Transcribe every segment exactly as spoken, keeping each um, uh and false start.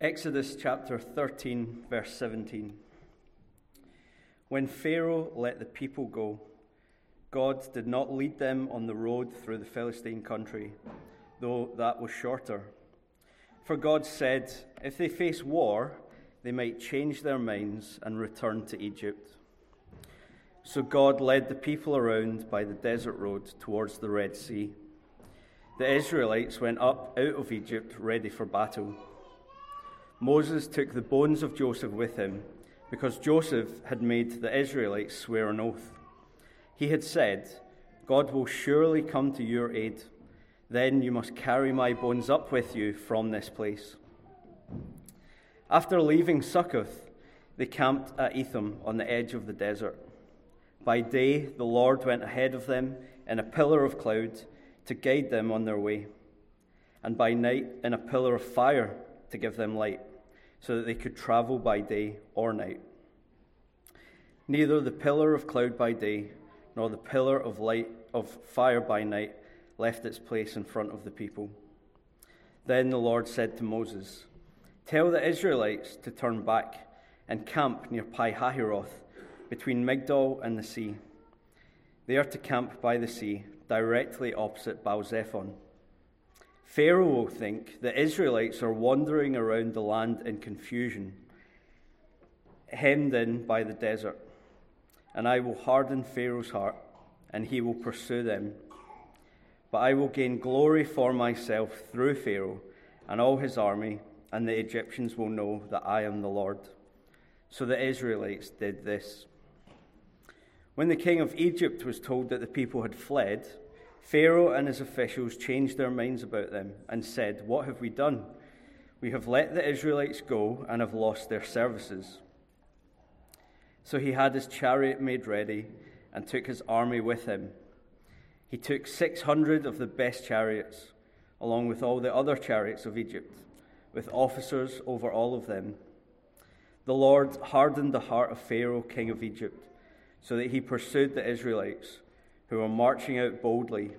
Exodus chapter thirteen, verse seventeen. When Pharaoh let the people go, God did not lead them on the road through the Philistine country, though that was shorter. For God said, if they face war, they might change their minds and return to Egypt. So God led the people around by the desert road towards the Red Sea. The Israelites went up out of Egypt ready for battle. Moses took the bones of Joseph with him, because Joseph had made the Israelites swear an oath. He had said, God will surely come to your aid. Then you must carry my bones up with you from this place. After leaving Succoth, they camped at Etham on the edge of the desert. By day, the Lord went ahead of them in a pillar of cloud to guide them on their way, and by night in a pillar of fire to give them light, so that they could travel by day or night. Neither the pillar of cloud by day nor the pillar of light of fire by night left its place in front of the people. Then the Lord said to Moses, tell the Israelites to turn back and camp near Pi-Hahiroth, between Migdal and the sea. They are to camp by the sea, directly opposite Baal-Zephon. Pharaoh will think the Israelites are wandering around the land in confusion, hemmed in by the desert, and I will harden Pharaoh's heart, and he will pursue them. But I will gain glory for myself through Pharaoh and all his army, and the Egyptians will know that I am the Lord. So the Israelites did this. When the king of Egypt was told that the people had fled, Pharaoh and his officials changed their minds about them and said, what have we done? We have let the Israelites go and have lost their services. So he had his chariot made ready and took his army with him. He took six hundred of the best chariots, along with all the other chariots of Egypt, with officers over all of them. The Lord hardened the heart of Pharaoh, king of Egypt, so that he pursued the Israelites, who were marching out boldly.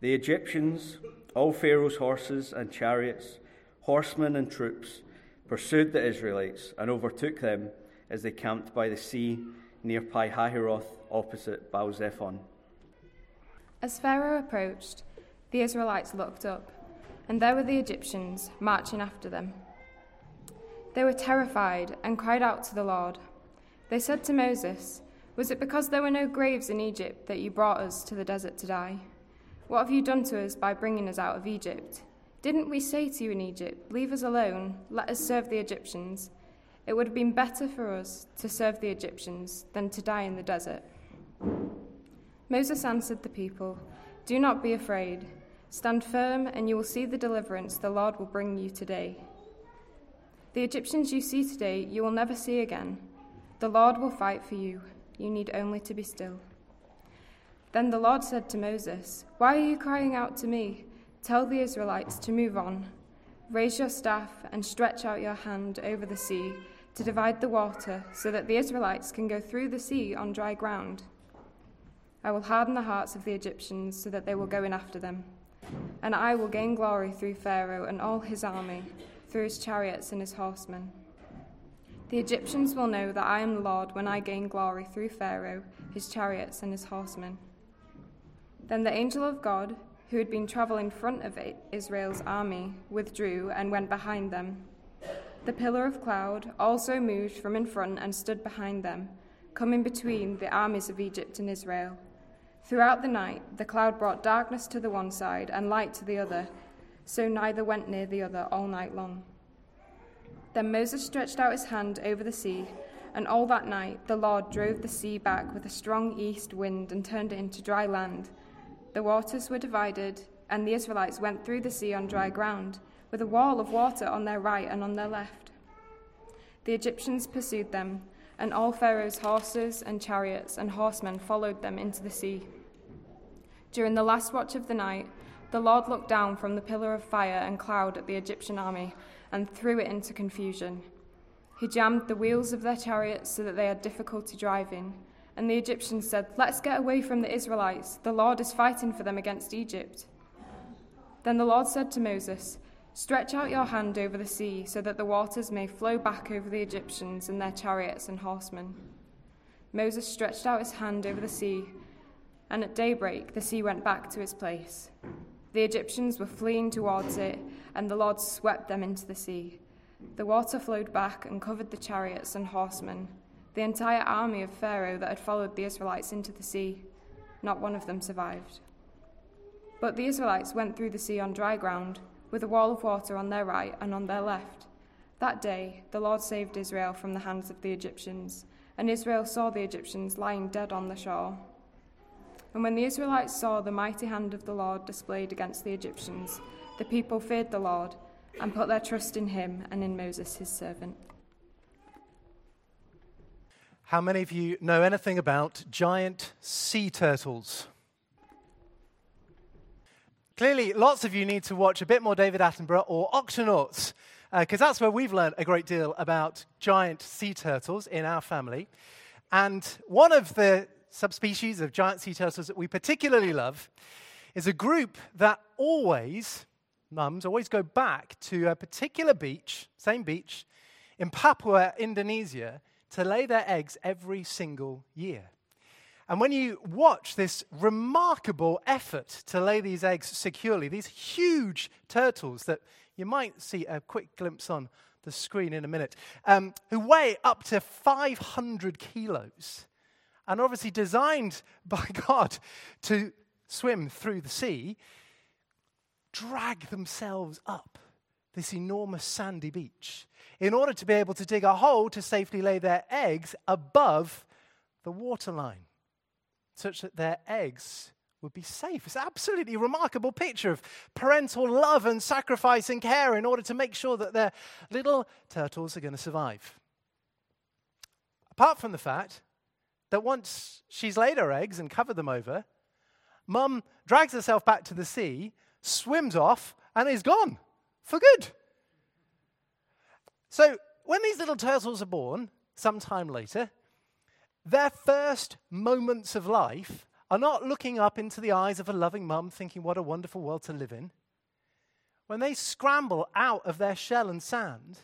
The Egyptians, all Pharaoh's horses and chariots, horsemen and troops, pursued the Israelites and overtook them as they camped by the sea near Pi-Hahiroth, opposite Baal-Zephon. As Pharaoh approached, the Israelites looked up, and there were the Egyptians marching after them. They were terrified and cried out to the Lord. They said to Moses, was it because there were no graves in Egypt that you brought us to the desert to die? What have you done to us by bringing us out of Egypt? Didn't we say to you in Egypt, leave us alone, let us serve the Egyptians? It would have been better for us to serve the Egyptians than to die in the desert. Moses answered the people, do not be afraid. Stand firm, and you will see the deliverance the Lord will bring you today. The Egyptians you see today, you will never see again. The Lord will fight for you. You need only to be still. Then the Lord said to Moses, why are you crying out to me? Tell the Israelites to move on. Raise your staff and stretch out your hand over the sea to divide the water so that the Israelites can go through the sea on dry ground. I will harden the hearts of the Egyptians so that they will go in after them. And I will gain glory through Pharaoh and all his army, through his chariots and his horsemen. The Egyptians will know that I am the Lord when I gain glory through Pharaoh, his chariots and his horsemen. Then the angel of God, who had been traveling in front of Israel's army, withdrew and went behind them. The pillar of cloud also moved from in front and stood behind them, coming between the armies of Egypt and Israel. Throughout the night, the cloud brought darkness to the one side and light to the other, so neither went near the other all night long. Then Moses stretched out his hand over the sea, and all that night the Lord drove the sea back with a strong east wind and turned it into dry land. The waters were divided, and the Israelites went through the sea on dry ground, with a wall of water on their right and on their left. The Egyptians pursued them, and all Pharaoh's horses and chariots and horsemen followed them into the sea. During the last watch of the night, the Lord looked down from the pillar of fire and cloud at the Egyptian army, and threw it into confusion. He jammed the wheels of their chariots so that they had difficulty driving. And the Egyptians said, let's get away from the Israelites. The Lord is fighting for them against Egypt. Then the Lord said to Moses, Stretch out your hand over the sea, so that the waters may flow back over the Egyptians and their chariots and horsemen. Moses stretched out his hand over the sea, and at daybreak the sea went back to its place. The Egyptians were fleeing towards it, and the Lord swept them into the sea. The water flowed back and covered the chariots and horsemen, the entire army of Pharaoh that had followed the Israelites into the sea. Not one of them survived. But the Israelites went through the sea on dry ground, with a wall of water on their right and on their left. That day, the Lord saved Israel from the hands of the Egyptians, and Israel saw the Egyptians lying dead on the shore. And when the Israelites saw the mighty hand of the Lord displayed against the Egyptians, the people feared the Lord and put their trust in him and in Moses, his servant. How many of you know anything about giant sea turtles? Clearly, lots of you need to watch a bit more David Attenborough or Octonauts, because uh, that's where we've learned a great deal about giant sea turtles in our family. And one of the subspecies of giant sea turtles that we particularly love is a group that always, mums, always go back to a particular beach, same beach, in Papua, Indonesia, to lay their eggs every single year. And when you watch this remarkable effort to lay these eggs securely, these huge turtles that you might see a quick glimpse on the screen in a minute, um, who weigh up to five hundred kilos and are obviously designed by God to swim through the sea, drag themselves up this enormous sandy beach in order to be able to dig a hole to safely lay their eggs above the waterline, such that their eggs would be safe. It's an absolutely remarkable picture of parental love and sacrifice and care in order to make sure that their little turtles are going to survive. Apart from the fact that once she's laid her eggs and covered them over, Mum drags herself back to the sea, swims off, and is gone for good. So when these little turtles are born, sometime later, their first moments of life are not looking up into the eyes of a loving mum thinking what a wonderful world to live in. When they scramble out of their shell and sand,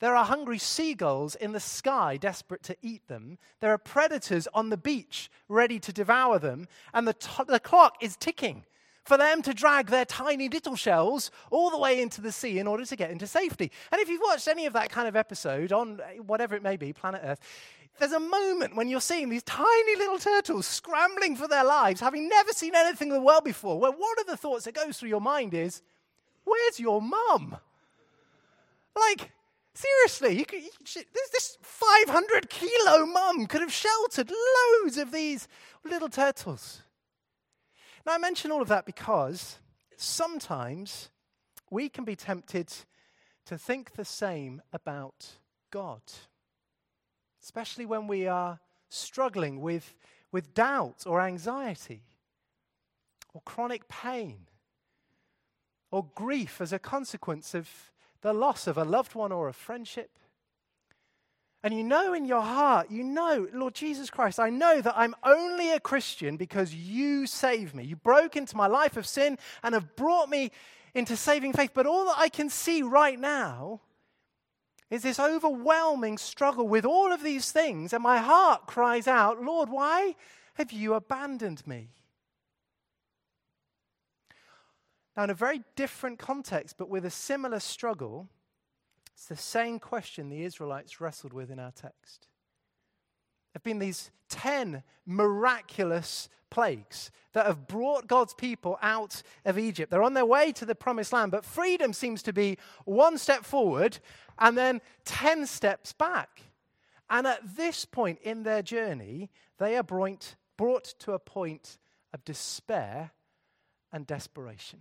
there are hungry seagulls in the sky desperate to eat them. There are predators on the beach ready to devour them. And the, t- the clock is ticking for them to drag their tiny little shells all the way into the sea in order to get into safety. And if you've watched any of that kind of episode on whatever it may be, Planet Earth, there's a moment when you're seeing these tiny little turtles scrambling for their lives, having never seen anything in the world before, where one of the thoughts that goes through your mind is, where's your mum? Like, seriously, you could, you, this, this five hundred kilo mum could have sheltered loads of these little turtles. Now, I mention all of that because sometimes we can be tempted to think the same about God, especially when we are struggling with, with doubt or anxiety or chronic pain or grief as a consequence of the loss of a loved one or a friendship. And you know in your heart, you know, Lord Jesus Christ, I know that I'm only a Christian because you saved me. You broke into my life of sin and have brought me into saving faith. But all that I can see right now is this overwhelming struggle with all of these things, and my heart cries out, Lord, why have you abandoned me? Now, in a very different context, but with a similar struggle, it's the same question the Israelites wrestled with in our text. There have been these ten miraculous plagues that have brought God's people out of Egypt. They're on their way to the promised land, but freedom seems to be one step forward and then ten steps back. And at this point in their journey, they are brought to a point of despair and desperation.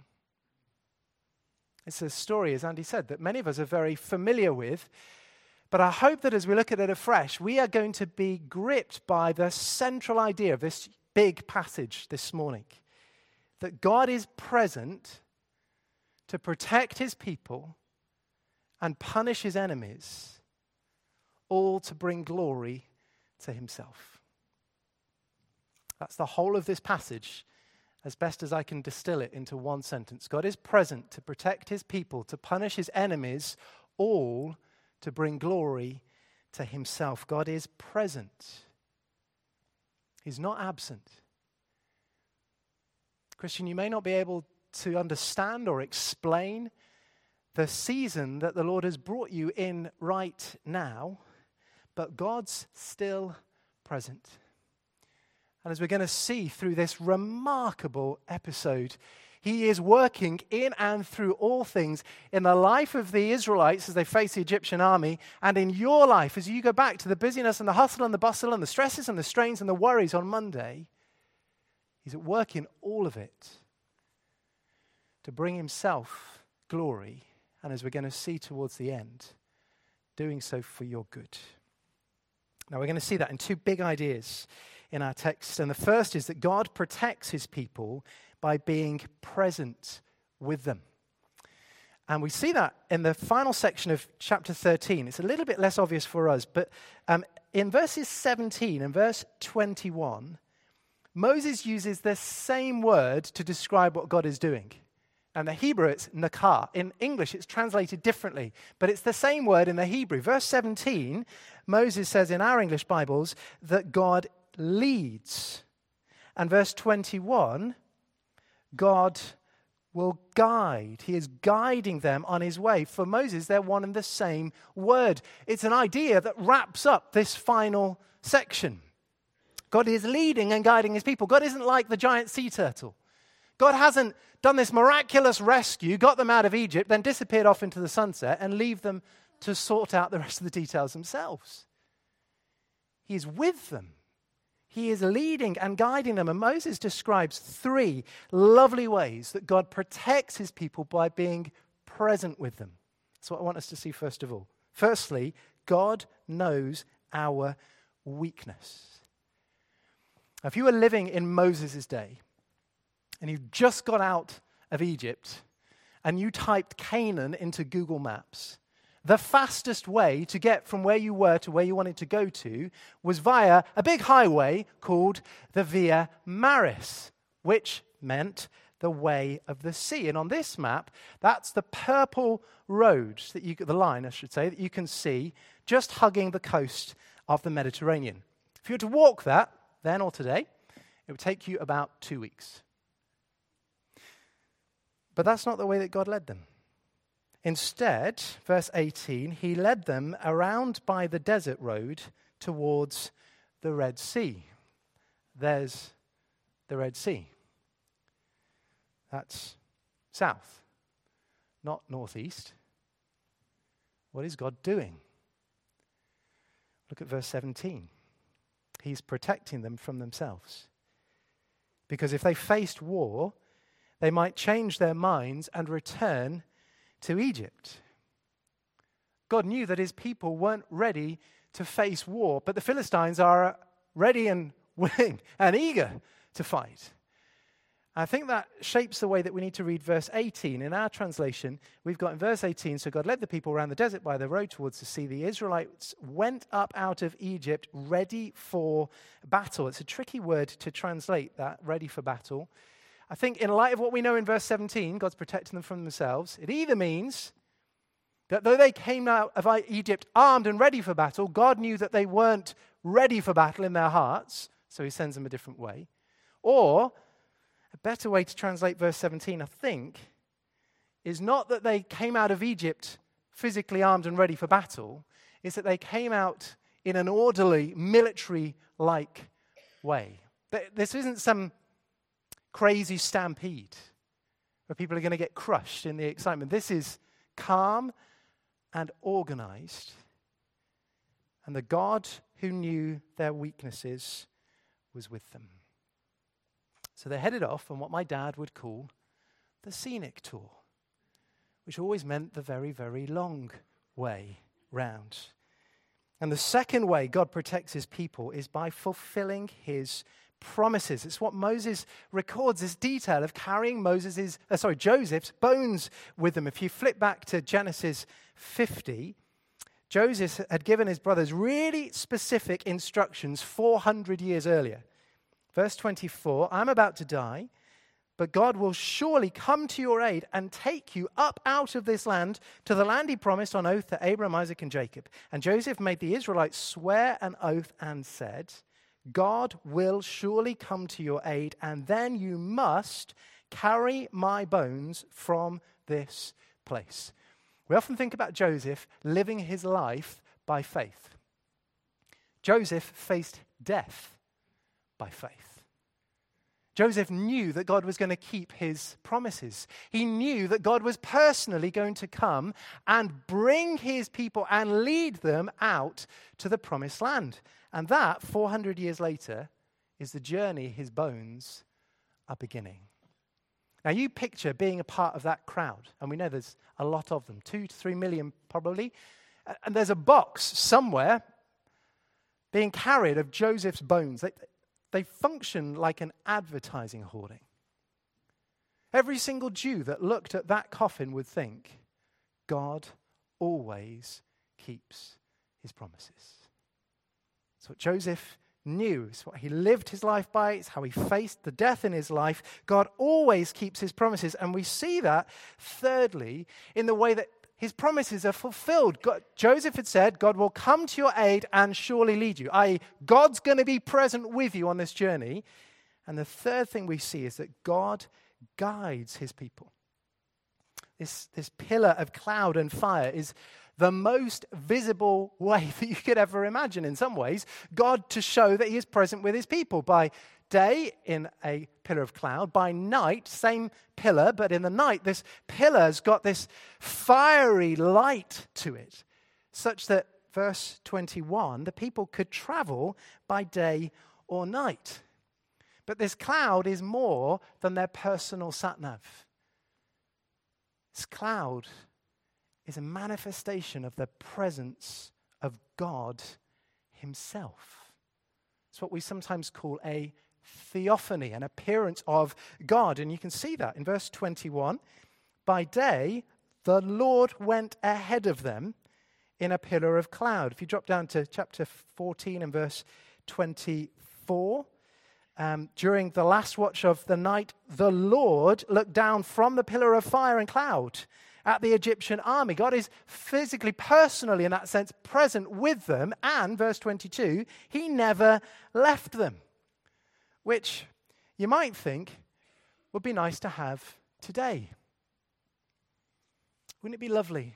It's a story, as Andy said, that many of us are very familiar with. But I hope that as we look at it afresh, we are going to be gripped by the central idea of this big passage this morning, that God is present to protect his people and punish his enemies, all to bring glory to himself. That's the whole of this passage as best as I can distill it into one sentence. God is present to protect his people, to punish his enemies, all to bring glory to himself. God is present. He's not absent. Christian, you may not be able to understand or explain the season that the Lord has brought you in right now, but God's still present. And as we're going to see through this remarkable episode, he is working in and through all things in the life of the Israelites as they face the Egyptian army, and in your life as you go back to the busyness and the hustle and the bustle and the stresses and the strains and the worries on Monday. He's at work in all of it to bring himself glory, and as we're going to see towards the end, doing so for your good. Now we're going to see that in two big ideas in our text, and the first is that God protects his people by being present with them. And we see that in the final section of chapter thirteen. It's a little bit less obvious for us, but um, in verses seventeen and verse twenty-one, Moses uses the same word to describe what God is doing. And the Hebrew, it's nakah. In English, it's translated differently, but it's the same word in the Hebrew. Verse seventeen, Moses says in our English Bibles that God leads. And verse twenty-one, God will guide. He is guiding them on his way. For Moses, they're one and the same word. It's an idea that wraps up this final section. God is leading and guiding his people. God isn't like the giant sea turtle. God hasn't done this miraculous rescue, got them out of Egypt, then disappeared off into the sunset and leave them to sort out the rest of the details themselves. He is with them. He is leading and guiding them. And Moses describes three lovely ways that God protects his people by being present with them. That's what I want us to see first of all. Firstly, God knows our weakness. Now, if you were living in Moses' day and you've just got out of Egypt and you typed Canaan into Google Maps, the fastest way to get from where you were to where you wanted to go to was via a big highway called the Via Maris, which meant the way of the sea. And on this map, that's the purple road, that you, the line, I should say, that you can see just hugging the coast of the Mediterranean. If you were to walk that, then or today, it would take you about two weeks. But that's not the way that God led them. Instead, verse eighteen, he led them around by the desert road towards the Red Sea. There's the Red Sea. That's south, not northeast. What is God doing? Look at verse seventeen. He's protecting them from themselves. Because if they faced war, they might change their minds and return to Egypt. God knew that his people weren't ready to face war, but the Philistines are ready and willing and eager to fight. I think that shapes the way that we need to read verse eighteen. In our translation, we've got in verse eighteen, so God led the people around the desert by the road towards the sea. The Israelites went up out of Egypt ready for battle. It's a tricky word to translate that, ready for battle. I think in light of what we know in verse seventeen, God's protecting them from themselves, it either means that though they came out of Egypt armed and ready for battle, God knew that they weren't ready for battle in their hearts, so he sends them a different way. Or a better way to translate verse seventeen, I think, is not that they came out of Egypt physically armed and ready for battle, it's that they came out in an orderly, military-like way. This isn't some crazy stampede where people are going to get crushed in the excitement. This is calm and organized. And the God who knew their weaknesses was with them. So they headed off on what my dad would call the scenic tour, which always meant the very, very long way round. And the second way God protects his people is by fulfilling his promises. It's what Moses records, this detail of carrying Moses's, uh, sorry, Joseph's bones with them. If you flip back to Genesis fifty, Joseph had given his brothers really specific instructions four hundred years earlier. Verse twenty-four, I'm about to die, But God will surely come to your aid and take you up out of this land to the land he promised on oath to Abraham, Isaac, and Jacob. And Joseph made the Israelites swear an oath and said, God will surely come to your aid, and then you must carry my bones from this place. We often think about Joseph living his life by faith. Joseph faced death by faith. Joseph knew that God was going to keep his promises. He knew that God was personally going to come and bring his people and lead them out to the promised land. And that, four hundred years later, is the journey his bones are beginning. Now, you picture being a part of that crowd, and we know there's a lot of them, two to three million probably, and there's a box somewhere being carried of Joseph's bones. They, They function like an advertising hoarding. Every single Jew that looked at that coffin would think, God always keeps his promises. It's what Joseph knew. It's what he lived his life by. It's how he faced the death in his life. God always keeps his promises. And we see that, thirdly, in the way that his promises are fulfilled. God, Joseph had said, God will come to your aid and surely lead you. that is, God's going to be present with you on this journey. And the third thing we see is that God guides his people. This, this pillar of cloud and fire is the most visible way that you could ever imagine, in some ways, God to show that he is present with his people by day in a pillar of cloud, by night, same pillar, but in the night, this pillar's got this fiery light to it, such that, verse twenty-one, the people could travel by day or night. But this cloud is more than their personal sat-nav. This cloud is a manifestation of the presence of God himself. It's what we sometimes call a theophany, an appearance of God. And you can see that in verse twenty-one. By day, the Lord went ahead of them in a pillar of cloud. If you drop down to chapter fourteen and verse twenty-four, um, during the last watch of the night, the Lord looked down from the pillar of fire and cloud at the Egyptian army. God is physically, personally, in that sense, present with them. And, verse twenty-two, he never left them. Which you might think would be nice to have today. Wouldn't it be lovely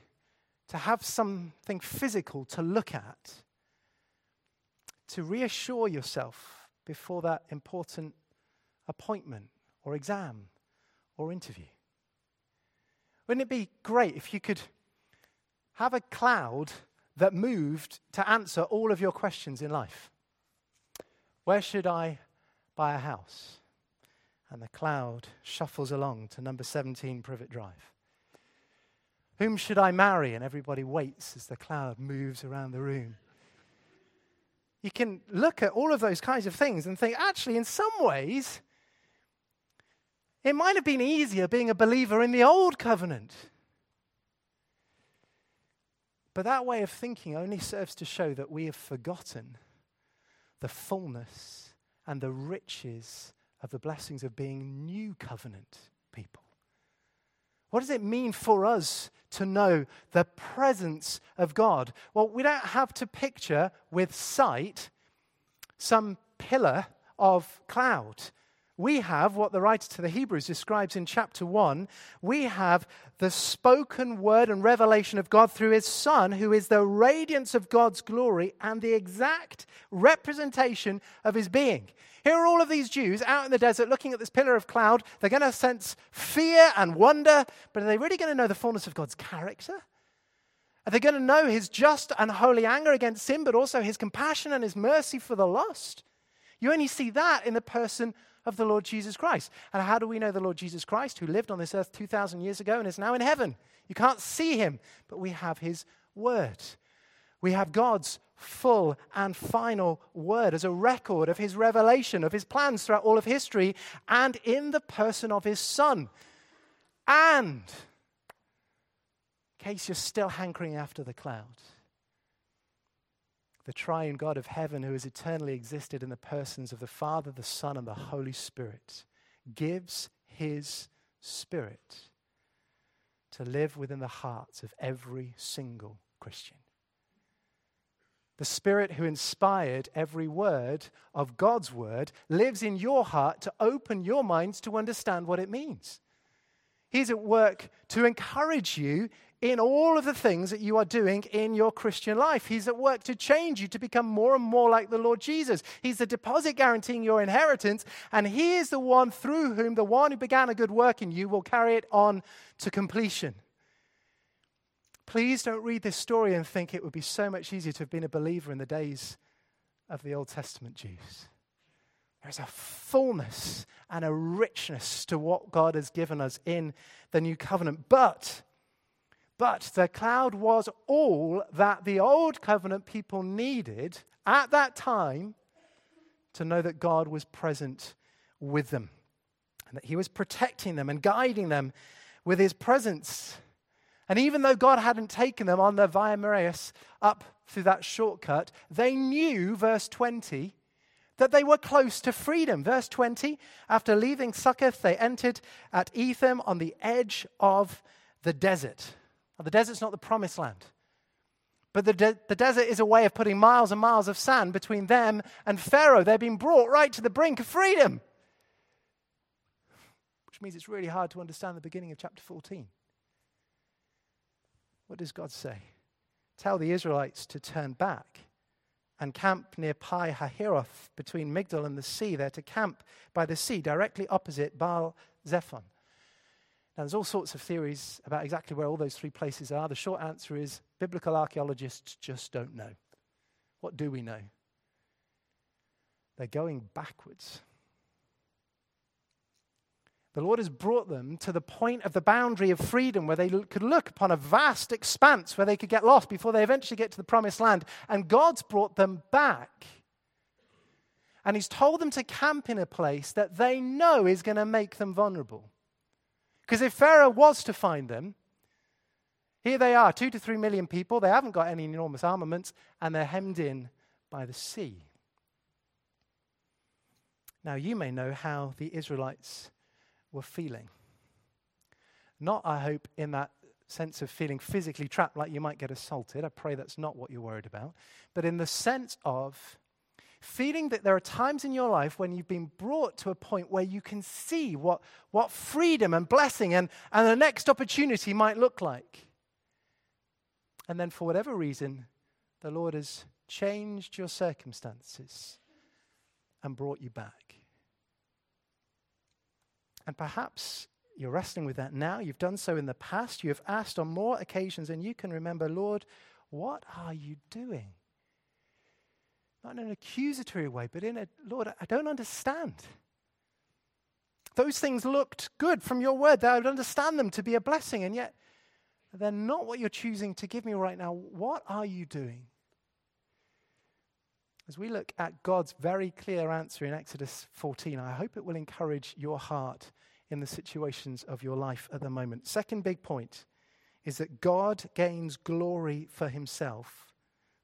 to have something physical to look at, to reassure yourself before that important appointment or exam or interview? Wouldn't it be great if you could have a cloud that moved to answer all of your questions in life? Where should I buy a house? And the cloud shuffles along to number seventeen Privet Drive. Whom should I marry? And everybody waits as the cloud moves around the room. You can look at all of those kinds of things and think, actually, in some ways, it might have been easier being a believer in the old covenant. But that way of thinking only serves to show that we have forgotten the fullness and the riches of the blessings of being new covenant people. What does it mean for us to know the presence of God? Well, we don't have to picture with sight some pillar of cloud. We have what the writer to the Hebrews describes in chapter one. We have the spoken word and revelation of God through his Son, who is the radiance of God's glory and the exact representation of his being. Here are all of these Jews out in the desert looking at this pillar of cloud. They're going to sense fear and wonder, but are they really going to know the fullness of God's character? Are they going to know his just and holy anger against sin, but also his compassion and his mercy for the lost? You only see that in the person of the Lord Jesus Christ. And how do we know the Lord Jesus Christ, who lived on this earth two thousand years ago and is now in heaven? You can't see him, but we have his word. We have God's full and final word as a record of his revelation, of his plans throughout all of history, and in the person of his Son. And, in case you're still hankering after the cloud, the triune God of heaven, who has eternally existed in the persons of the Father, the Son, and the Holy Spirit, gives his Spirit to live within the hearts of every single Christian. The Spirit who inspired every word of God's word lives in your heart to open your minds to understand what it means. He's at work to encourage you in all of the things that you are doing in your Christian life. He's at work to change you to become more and more like the Lord Jesus. He's the deposit guaranteeing your inheritance, and he is the one through whom the one who began a good work in you will carry it on to completion. Please don't read this story and think it would be so much easier to have been a believer in the days of the Old Testament Jews. There's a fullness and a richness to what God has given us in the new covenant. But, but the cloud was all that the old covenant people needed at that time to know that God was present with them and that he was protecting them and guiding them with his presence. And even though God hadn't taken them on the Via Maris up through that shortcut, they knew, verse twenty, that they were close to freedom. Verse twenty, after leaving Succoth, they entered at Etham on the edge of the desert. Now, the desert's not the promised land, but the, de- the desert is a way of putting miles and miles of sand between them and Pharaoh. They've been brought right to the brink of freedom, which means it's really hard to understand the beginning of chapter fourteen. What does God say? Tell the Israelites to turn back and camp near Pi-Hahiroth between Migdal and the sea. They're to camp by the sea, directly opposite Baal-Zephon. Now, there's all sorts of theories about exactly where all those three places are. The short answer is biblical archaeologists just don't know. What do we know? They're going backwards. The Lord has brought them to the point of the boundary of freedom where they l- could look upon a vast expanse where they could get lost before they eventually get to the promised land. And God's brought them back. And he's told them to camp in a place that they know is going to make them vulnerable. Because if Pharaoh was to find them, here they are, two to three million people. They haven't got any enormous armaments, and they're hemmed in by the sea. Now, you may know how the Israelites were feeling. Not, I hope, in that sense of feeling physically trapped like you might get assaulted. I pray that's not what you're worried about. But in the sense of feeling that there are times in your life when you've been brought to a point where you can see what, what freedom and blessing and, and the next opportunity might look like. And then for whatever reason, the Lord has changed your circumstances and brought you back. And perhaps you're wrestling with that now. You've done so in the past. You have asked on more occasions than you can remember, Lord, what are you doing? Not in an accusatory way, but in a, Lord, I don't understand. Those things looked good from your word. I would understand them to be a blessing, and yet they're not what you're choosing to give me right now. What are you doing? As we look at God's very clear answer in Exodus fourteen, I hope it will encourage your heart in the situations of your life at the moment. Second big point is that God gains glory for himself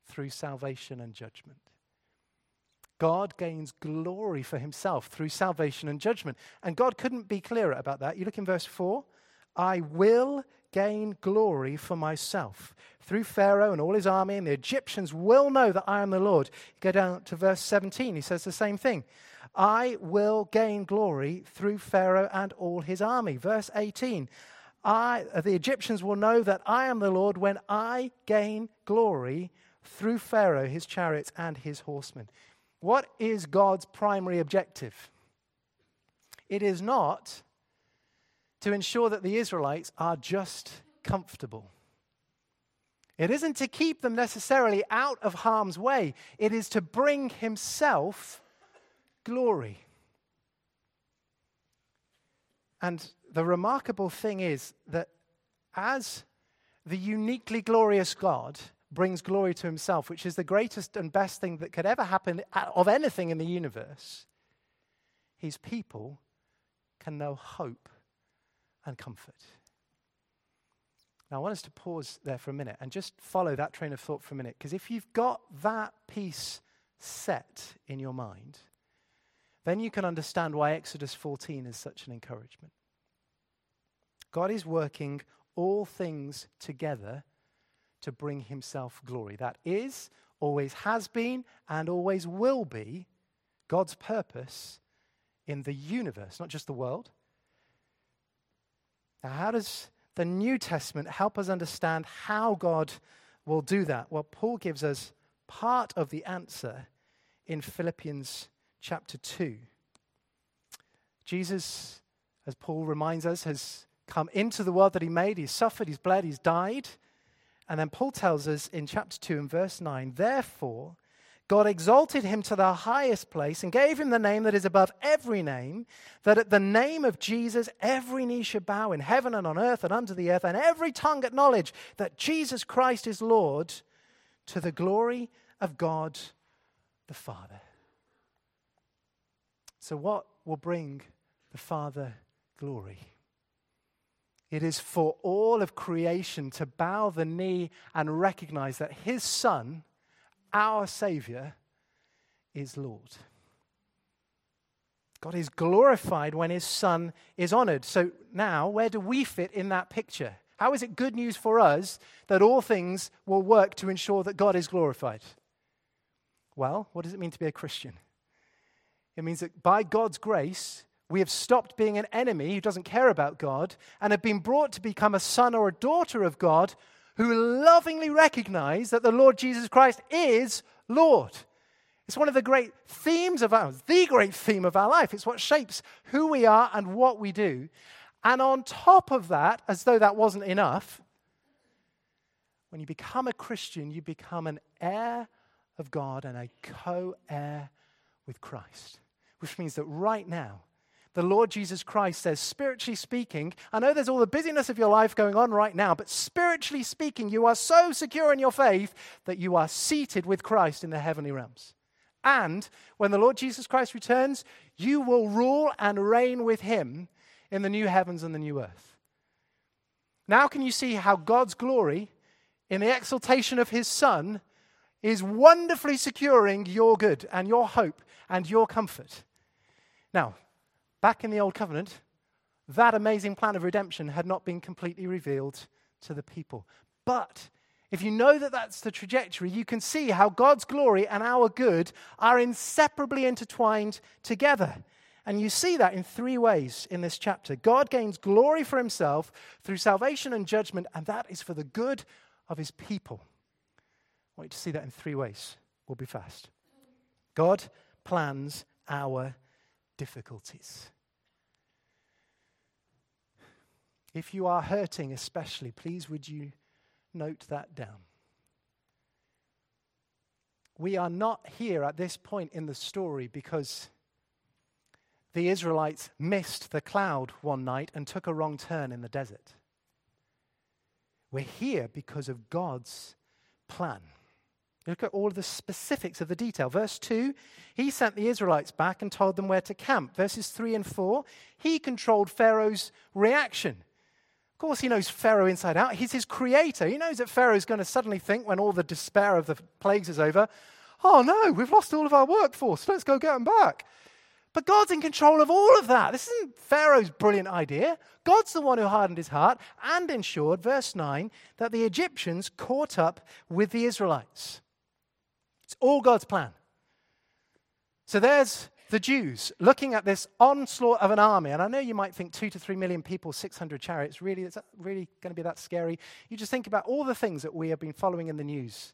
through salvation and judgment. God gains glory for himself through salvation and judgment. And God couldn't be clearer about that. You look in verse four, I will gain glory for myself. Through Pharaoh and all his army, and the Egyptians will know that I am the Lord. Go down to verse seventeen. He says the same thing. I will gain glory through Pharaoh and all his army. Verse eighteen. I, the Egyptians will know that I am the Lord when I gain glory through Pharaoh, his chariots, and his horsemen. What is God's primary objective? It is not to ensure that the Israelites are just comfortable. It isn't to keep them necessarily out of harm's way. It is to bring himself glory. And the remarkable thing is that as the uniquely glorious God brings glory to himself, which is the greatest and best thing that could ever happen of anything in the universe, his people can know hope and comfort. Now, I want us to pause there for a minute and just follow that train of thought for a minute, because if you've got that piece set in your mind, then you can understand why Exodus fourteen is such an encouragement. God is working all things together to bring himself glory. That is, always has been, and always will be God's purpose in the universe, not just the world. Now, how does the New Testament help us understand how God will do that? Well, Paul gives us part of the answer in Philippians chapter two. Jesus, as Paul reminds us, has come into the world that he made. He's suffered, he's bled, he's died. And then Paul tells us in chapter two and verse nine, therefore, God exalted him to the highest place and gave him the name that is above every name, that at the name of Jesus every knee should bow in heaven and on earth and under the earth, and every tongue acknowledge that Jesus Christ is Lord, to the glory of God the Father. So what will bring the Father glory? It is for all of creation to bow the knee and recognize that his Son, our Savior, is Lord. God is glorified when his Son is honored. So now, where do we fit in that picture? How is it good news for us that all things will work to ensure that God is glorified? Well, what does it mean to be a Christian? It means that by God's grace, we have stopped being an enemy who doesn't care about God and have been brought to become a son or a daughter of God who lovingly recognize that the Lord Jesus Christ is Lord. It's one of the great themes of ours, the great theme of our life. It's what shapes who we are and what we do. And on top of that, as though that wasn't enough, when you become a Christian, you become an heir of God and a co-heir with Christ, which means that right now, the Lord Jesus Christ says, spiritually speaking, I know there's all the busyness of your life going on right now, but spiritually speaking, you are so secure in your faith that you are seated with Christ in the heavenly realms. And when the Lord Jesus Christ returns, you will rule and reign with him in the new heavens and the new earth. Now can you see how God's glory in the exaltation of his Son is wonderfully securing your good and your hope and your comfort? Now, back in the Old Covenant, that amazing plan of redemption had not been completely revealed to the people. But if you know that that's the trajectory, you can see how God's glory and our good are inseparably intertwined together. And you see that in three ways in this chapter. God gains glory for himself through salvation and judgment, and that is for the good of his people. I want you to see that in three ways. We'll be fast. God plans our difficulties. If you are hurting especially, please would you note that down. We are not here at this point in the story because the Israelites missed the cloud one night and took a wrong turn in the desert. We're here because of God's plan. Look at all of the specifics of the detail. Verse two, he sent the Israelites back and told them where to camp. Verses three and four, he controlled Pharaoh's reaction. Of course, he knows Pharaoh inside out. He's his creator. He knows that Pharaoh's going to suddenly think when all the despair of the plagues is over, oh no, we've lost all of our workforce. Let's go get them back. But God's in control of all of that. This isn't Pharaoh's brilliant idea. God's the one who hardened his heart and ensured, verse nine, that the Egyptians caught up with the Israelites. It's all God's plan. So there's the Jews looking at this onslaught of an army. And I know you might think two to three million people, six hundred chariots, really, it's really going to be that scary. You just think about all the things that we have been following in the news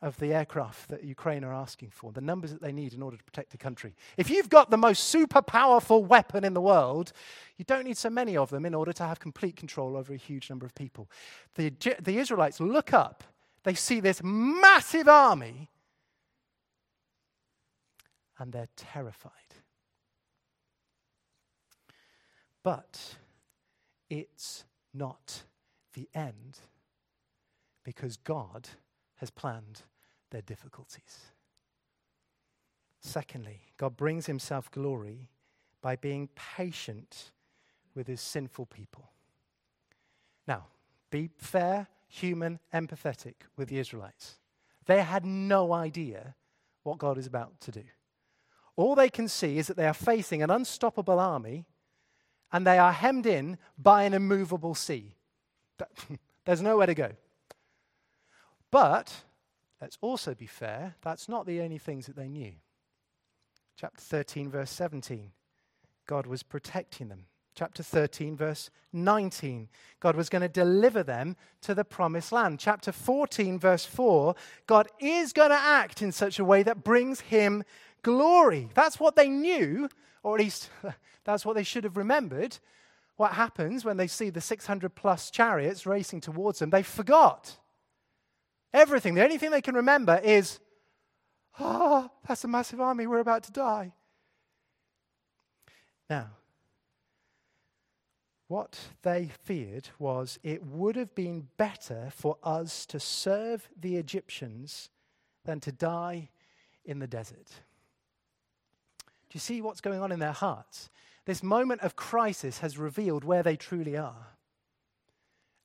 of the aircraft that Ukraine are asking for, the numbers that they need in order to protect the country. If you've got the most super powerful weapon in the world, you don't need so many of them in order to have complete control over a huge number of people. The, the Israelites look up, they see this massive army, and they're terrified. But it's not the end, because God has planned their difficulties. Secondly, God brings himself glory by being patient with his sinful people. Now, be fair, human, empathetic with the Israelites. They had no idea what God is about to do. All they can see is that they are facing an unstoppable army and they are hemmed in by an immovable sea. There's nowhere to go. But let's also be fair, that's not the only things that they knew. Chapter thirteen, verse seventeen, God was protecting them. Chapter thirteen, verse nineteen, God was going to deliver them to the promised land. Chapter fourteen, verse four, God is going to act in such a way that brings him glory. That's what they knew, or at least that's what they should have remembered. What happens when they see the six hundred plus chariots racing towards them? They forgot everything. The only thing they can remember is, ah, oh, that's a massive army, we're about to die. Now, what they feared was it would have been better for us to serve the Egyptians than to die in the desert. Do you see what's going on in their hearts? This moment of crisis has revealed where they truly are.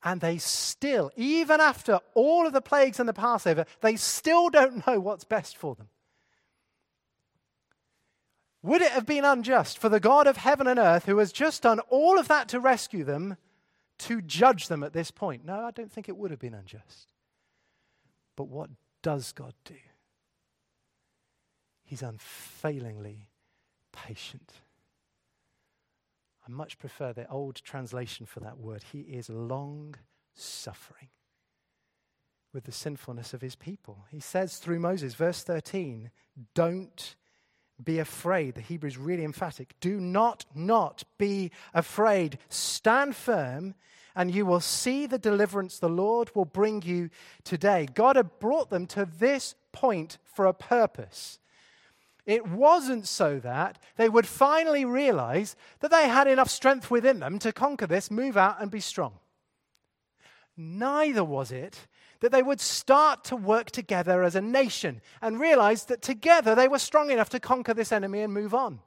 And they still, even after all of the plagues and the Passover, they still don't know what's best for them. Would it have been unjust for the God of heaven and earth, who has just done all of that to rescue them, to judge them at this point? No, I don't think it would have been unjust. But what does God do? He's unfailingly patient. I much prefer the old translation for that word. He is long-suffering with the sinfulness of his people. He says through Moses, verse thirteen, don't be afraid. The Hebrew is really emphatic. Do not, not be afraid. Stand firm, and you will see the deliverance the Lord will bring you today. God had brought them to this point for a purpose. It wasn't so that they would finally realize that they had enough strength within them to conquer this, move out, and be strong. Neither was it that they would start to work together as a nation and realize that together they were strong enough to conquer this enemy and move on.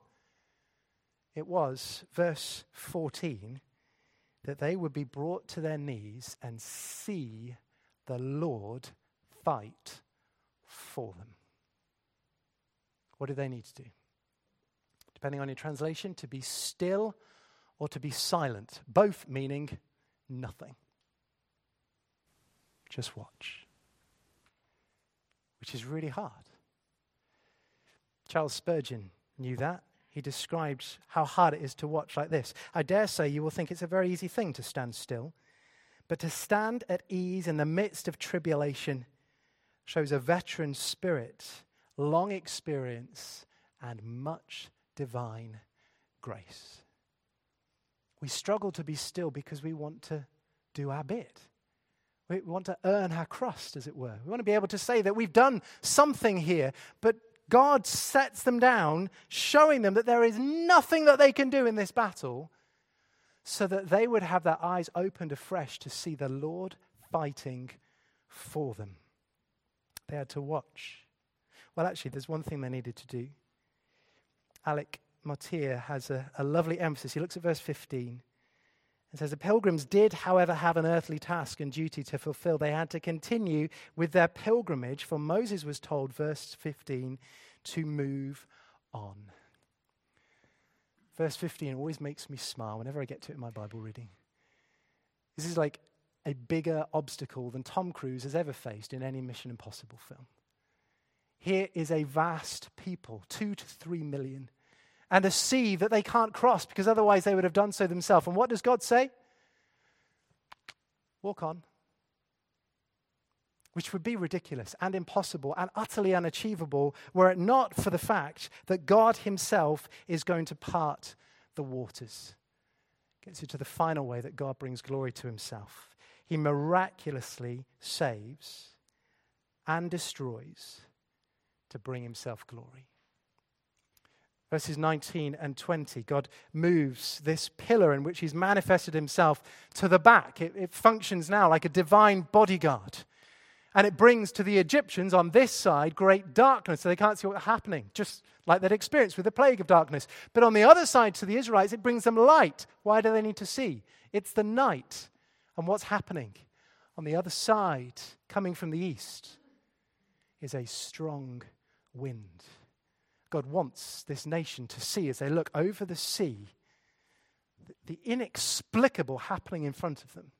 It was, verse fourteen, that they would be brought to their knees and see the Lord fight for them. What do they need to do? Depending on your translation, to be still or to be silent, both meaning nothing. Just watch, which is really hard. Charles Spurgeon knew that. He describes how hard it is to watch like this. I dare say you will think it's a very easy thing to stand still, but to stand at ease in the midst of tribulation shows a veteran spirit, long experience, and much divine grace. We struggle to be still because we want to do our bit. We want to earn our crust, as it were. We want to be able to say that we've done something here, but God sets them down, showing them that there is nothing that they can do in this battle, so that they would have their eyes opened afresh to see the Lord fighting for them. They had to watch. Well, actually, there's one thing they needed to do. Alec Martier has a, a lovely emphasis. He looks at verse fifteen. It says, the pilgrims did, however, have an earthly task and duty to fulfill. They had to continue with their pilgrimage, for Moses was told, verse fifteen, to move on. Verse fifteen always makes me smile whenever I get to it in my Bible reading. This is like a bigger obstacle than Tom Cruise has ever faced in any Mission Impossible film. Here is a vast people, two to three million, and a sea that they can't cross because otherwise they would have done so themselves. And what does God say? Walk on. Which would be ridiculous and impossible and utterly unachievable were it not for the fact that God himself is going to part the waters. Gets you to the final way that God brings glory to himself. He miraculously saves and destroys to bring himself glory. Verses nineteen and twenty, God moves this pillar in which he's manifested himself to the back. It, it functions now like a divine bodyguard. And it brings to the Egyptians on this side great darkness, so they can't see what's happening, just like that experience with the plague of darkness. But on the other side to the Israelites, it brings them light. Why do they need to see? It's the night and what's happening. On the other side, coming from the east, is a strong wind. God wants this nation to see as they look over the sea the inexplicable happening in front of them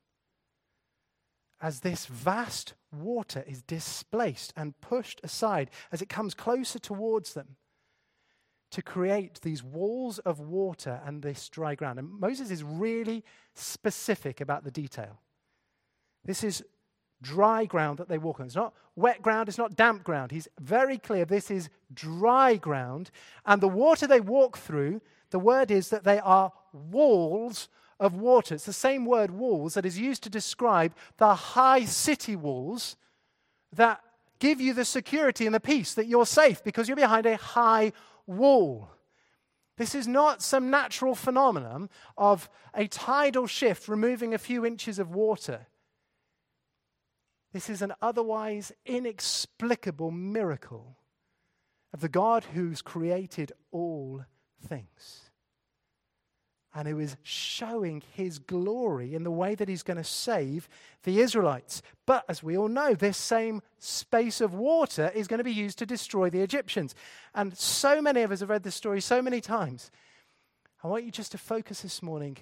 as this vast water is displaced and pushed aside as it comes closer towards them to create these walls of water and this dry ground. And Moses is really specific about the detail. This is dry ground that they walk on. It's not wet ground, it's not damp ground. He's very clear this is dry ground. And the water they walk through, the word is that they are walls of water. It's the same word walls that is used to describe the high city walls that give you the security and the peace that you're safe because you're behind a high wall. This is not some natural phenomenon of a tidal shift removing a few inches of water. This is an otherwise inexplicable miracle of the God who's created all things and who is showing his glory in the way that he's going to save the Israelites. But as we all know, this same space of water is going to be used to destroy the Egyptians. And so many of us have read this story so many times. I want you just to focus this morning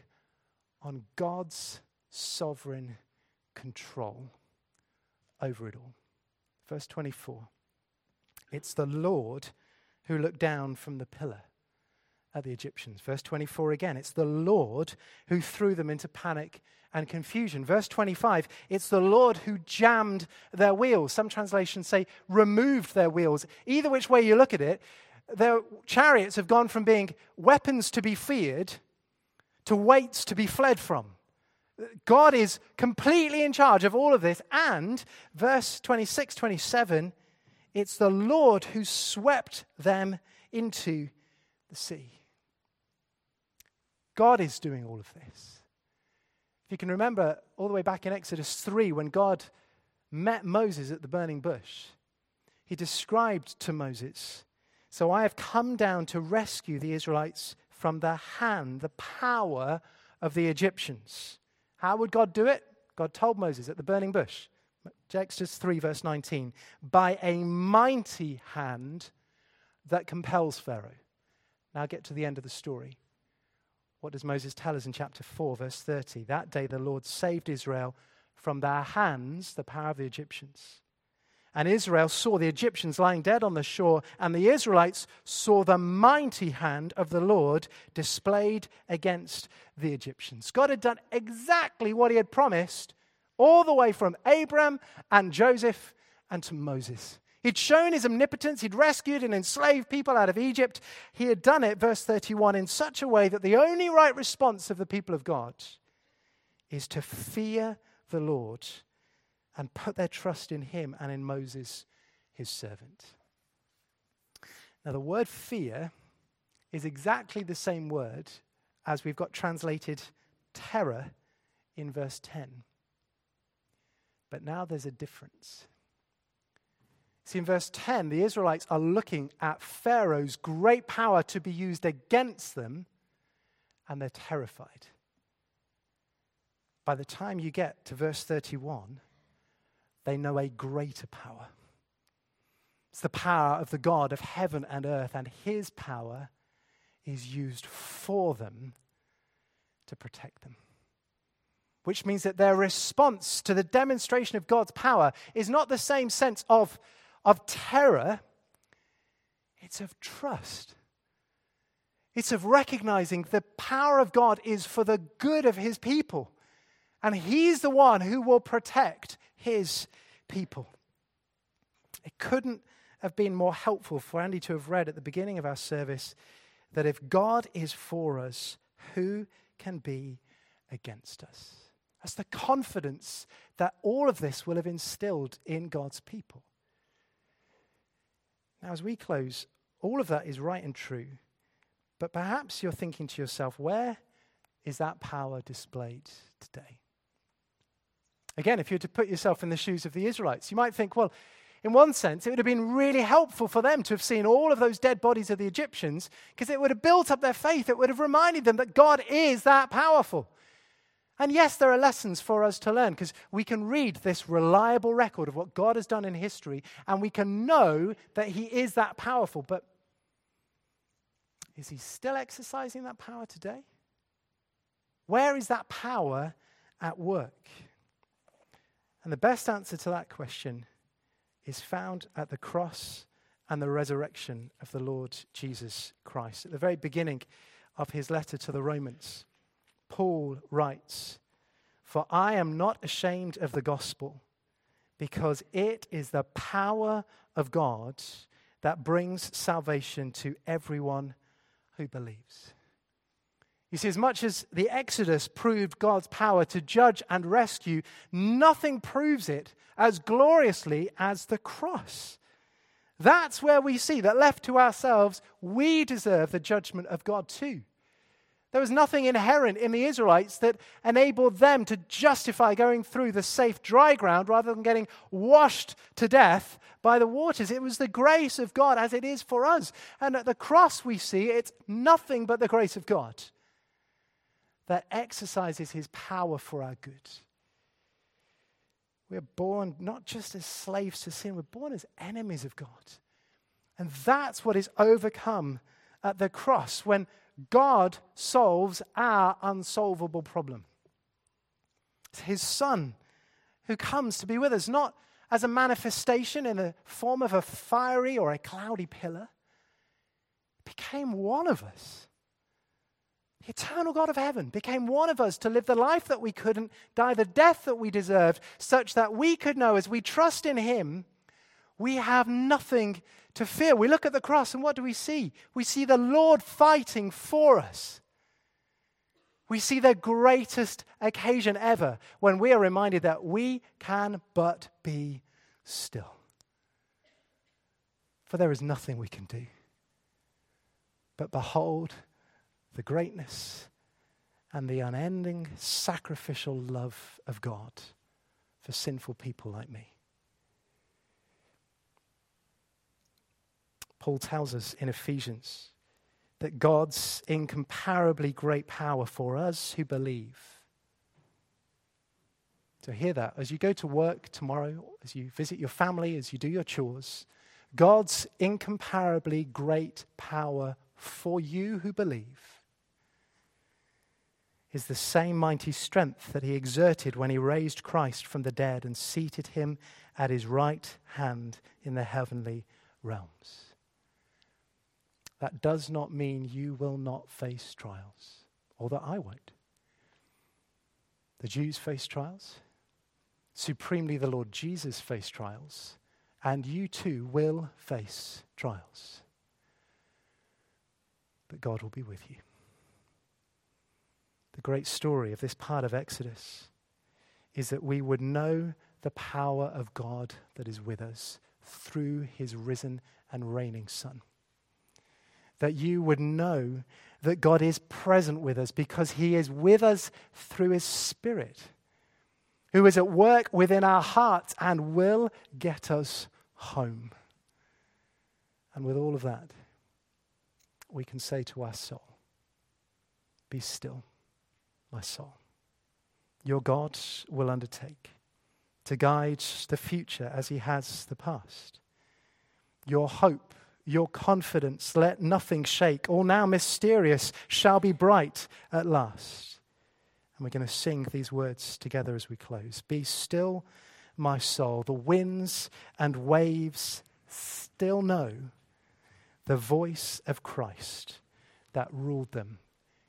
on God's sovereign control over it all. Verse twenty-four. It's the Lord who looked down from the pillar at the Egyptians. Verse twenty-four again. It's the Lord who threw them into panic and confusion. Verse twenty-five. It's the Lord who jammed their wheels. Some translations say removed their wheels. Either which way you look at it, their chariots have gone from being weapons to be feared to weights to be fled from. God is completely in charge of all of this. And verse twenty-six, twenty-seven, it's the Lord who swept them into the sea. God is doing all of this. If you can remember all the way back in Exodus three, when God met Moses at the burning bush, he described to Moses, "So I have come down to rescue the Israelites from the hand, the power of the Egyptians." How would God do it? God told Moses at the burning bush, Exodus three, verse nineteen, by a mighty hand that compels Pharaoh. Now get to the end of the story. What does Moses tell us in chapter four, verse thirty? That day the Lord saved Israel from their hands, the power of the Egyptians. And Israel saw the Egyptians lying dead on the shore, and the Israelites saw the mighty hand of the Lord displayed against the Egyptians. God had done exactly what he had promised all the way from Abraham and Joseph and to Moses. He'd shown his omnipotence. He'd rescued and enslaved people out of Egypt. He had done it, verse thirty-one, in such a way that the only right response of the people of God is to fear the Lord and put their trust in him and in Moses, his servant. Now, the word fear is exactly the same word as we've got translated terror in verse ten. But now there's a difference. See, in verse ten, the Israelites are looking at Pharaoh's great power to be used against them, and they're terrified. By the time you get to verse thirty-one, they know a greater power. It's the power of the God of heaven and earth, and his power is used for them to protect them. Which means that their response to the demonstration of God's power is not the same sense of, of terror. It's of trust. It's of recognizing the power of God is for the good of his people. And he's the one who will protect his people. It couldn't have been more helpful for Andy to have read at the beginning of our service that if God is for us, who can be against us? That's the confidence that all of this will have instilled in God's people. Now, as we close, all of that is right and true, but perhaps you're thinking to yourself, where is that power displayed today? Again, if you were to put yourself in the shoes of the Israelites, you might think, well, in one sense, it would have been really helpful for them to have seen all of those dead bodies of the Egyptians because it would have built up their faith. It would have reminded them that God is that powerful. And yes, there are lessons for us to learn because we can read this reliable record of what God has done in history and we can know that he is that powerful. But is he still exercising that power today? Where is that power at work? And the best answer to that question is found at the cross and the resurrection of the Lord Jesus Christ. At the very beginning of his letter to the Romans, Paul writes, "For I am not ashamed of the gospel, because it is the power of God that brings salvation to everyone who believes." You see, as much as the Exodus proved God's power to judge and rescue, nothing proves it as gloriously as the cross. That's where we see that left to ourselves, we deserve the judgment of God too. There was nothing inherent in the Israelites that enabled them to justify going through the safe dry ground rather than getting washed to death by the waters. It was the grace of God, as it is for us. And at the cross we see it's nothing but the grace of God that exercises his power for our good. We're born not just as slaves to sin, we're born as enemies of God. And that's what is overcome at the cross when God solves our unsolvable problem. It's his Son who comes to be with us, not as a manifestation in the form of a fiery or a cloudy pillar. He became one of us. The eternal God of heaven became one of us to live the life that we couldn't, die the death that we deserved, such that we could know as we trust in him, we have nothing to fear. We look at the cross and what do we see? We see the Lord fighting for us. We see the greatest occasion ever when we are reminded that we can but be still. For there is nothing we can do but behold the greatness and the unending sacrificial love of God for sinful people like me. Paul tells us in Ephesians that God's incomparably great power for us who believe. So hear that. As you go to work tomorrow, as you visit your family, as you do your chores, God's incomparably great power for you who believe is the same mighty strength that he exerted when he raised Christ from the dead and seated him at his right hand in the heavenly realms. That does not mean you will not face trials, or that I won't. The Jews faced trials. Supremely, the Lord Jesus faced trials, and you too will face trials. But God will be with you. The great story of this part of Exodus is that we would know the power of God that is with us through his risen and reigning Son. That you would know that God is present with us because he is with us through his Spirit, who is at work within our hearts and will get us home. And with all of that, we can say to our soul, "Be still, my soul. Your God will undertake to guide the future as he has the past. Your hope, your confidence, let nothing shake. All now mysterious shall be bright at last." And we're going to sing these words together as we close. Be still, my soul. The winds and waves still know the voice of Christ that ruled them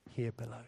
here below.